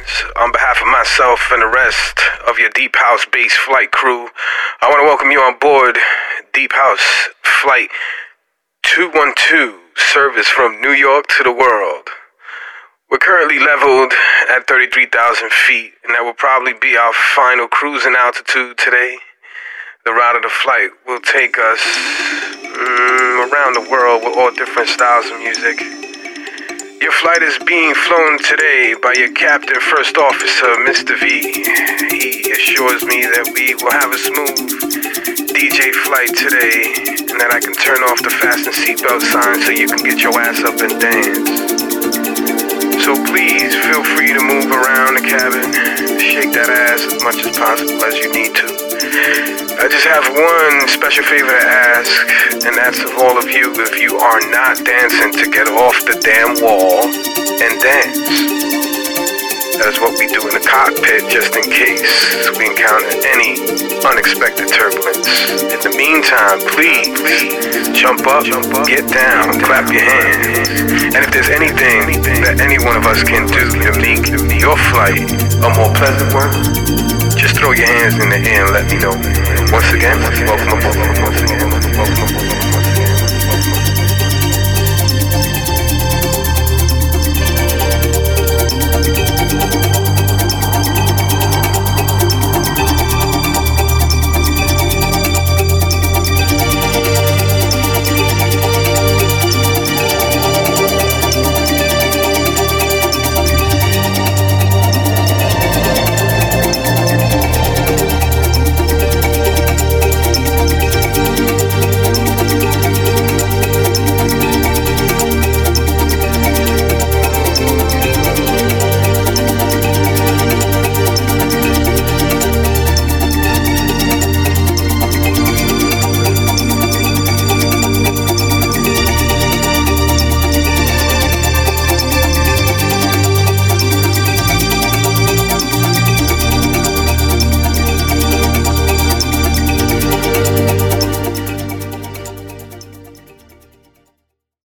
friends, on behalf of myself and the rest of your Deep House Base Flight crew, I want to welcome you on board Deep House Flight 212, service from New York to the world. We're currently leveled at 33,000 feet, and that will probably be our final cruising altitude today. The route of the flight will take us around the world with all different styles of music. Your flight is being flown today by your captain, First Officer, Mr. V. He assures me that we will have a smooth DJ flight today and that I can turn off the fasten seatbelt sign so you can get your ass up and dance. So please feel free to move around the cabin, shake that ass as much as possible as you need to. I just have one special favor to ask, and that's of all of you, if you are not dancing, to get off the damn wall and dance. That is what we do in the cockpit, just in case we encounter any unexpected turbulence. In the meantime, please jump up, get down, clap your hands. And if there's anything that any one of us can do to make your flight a more pleasant one, just throw your hands in the air and let me know. Once again, welcome aboard.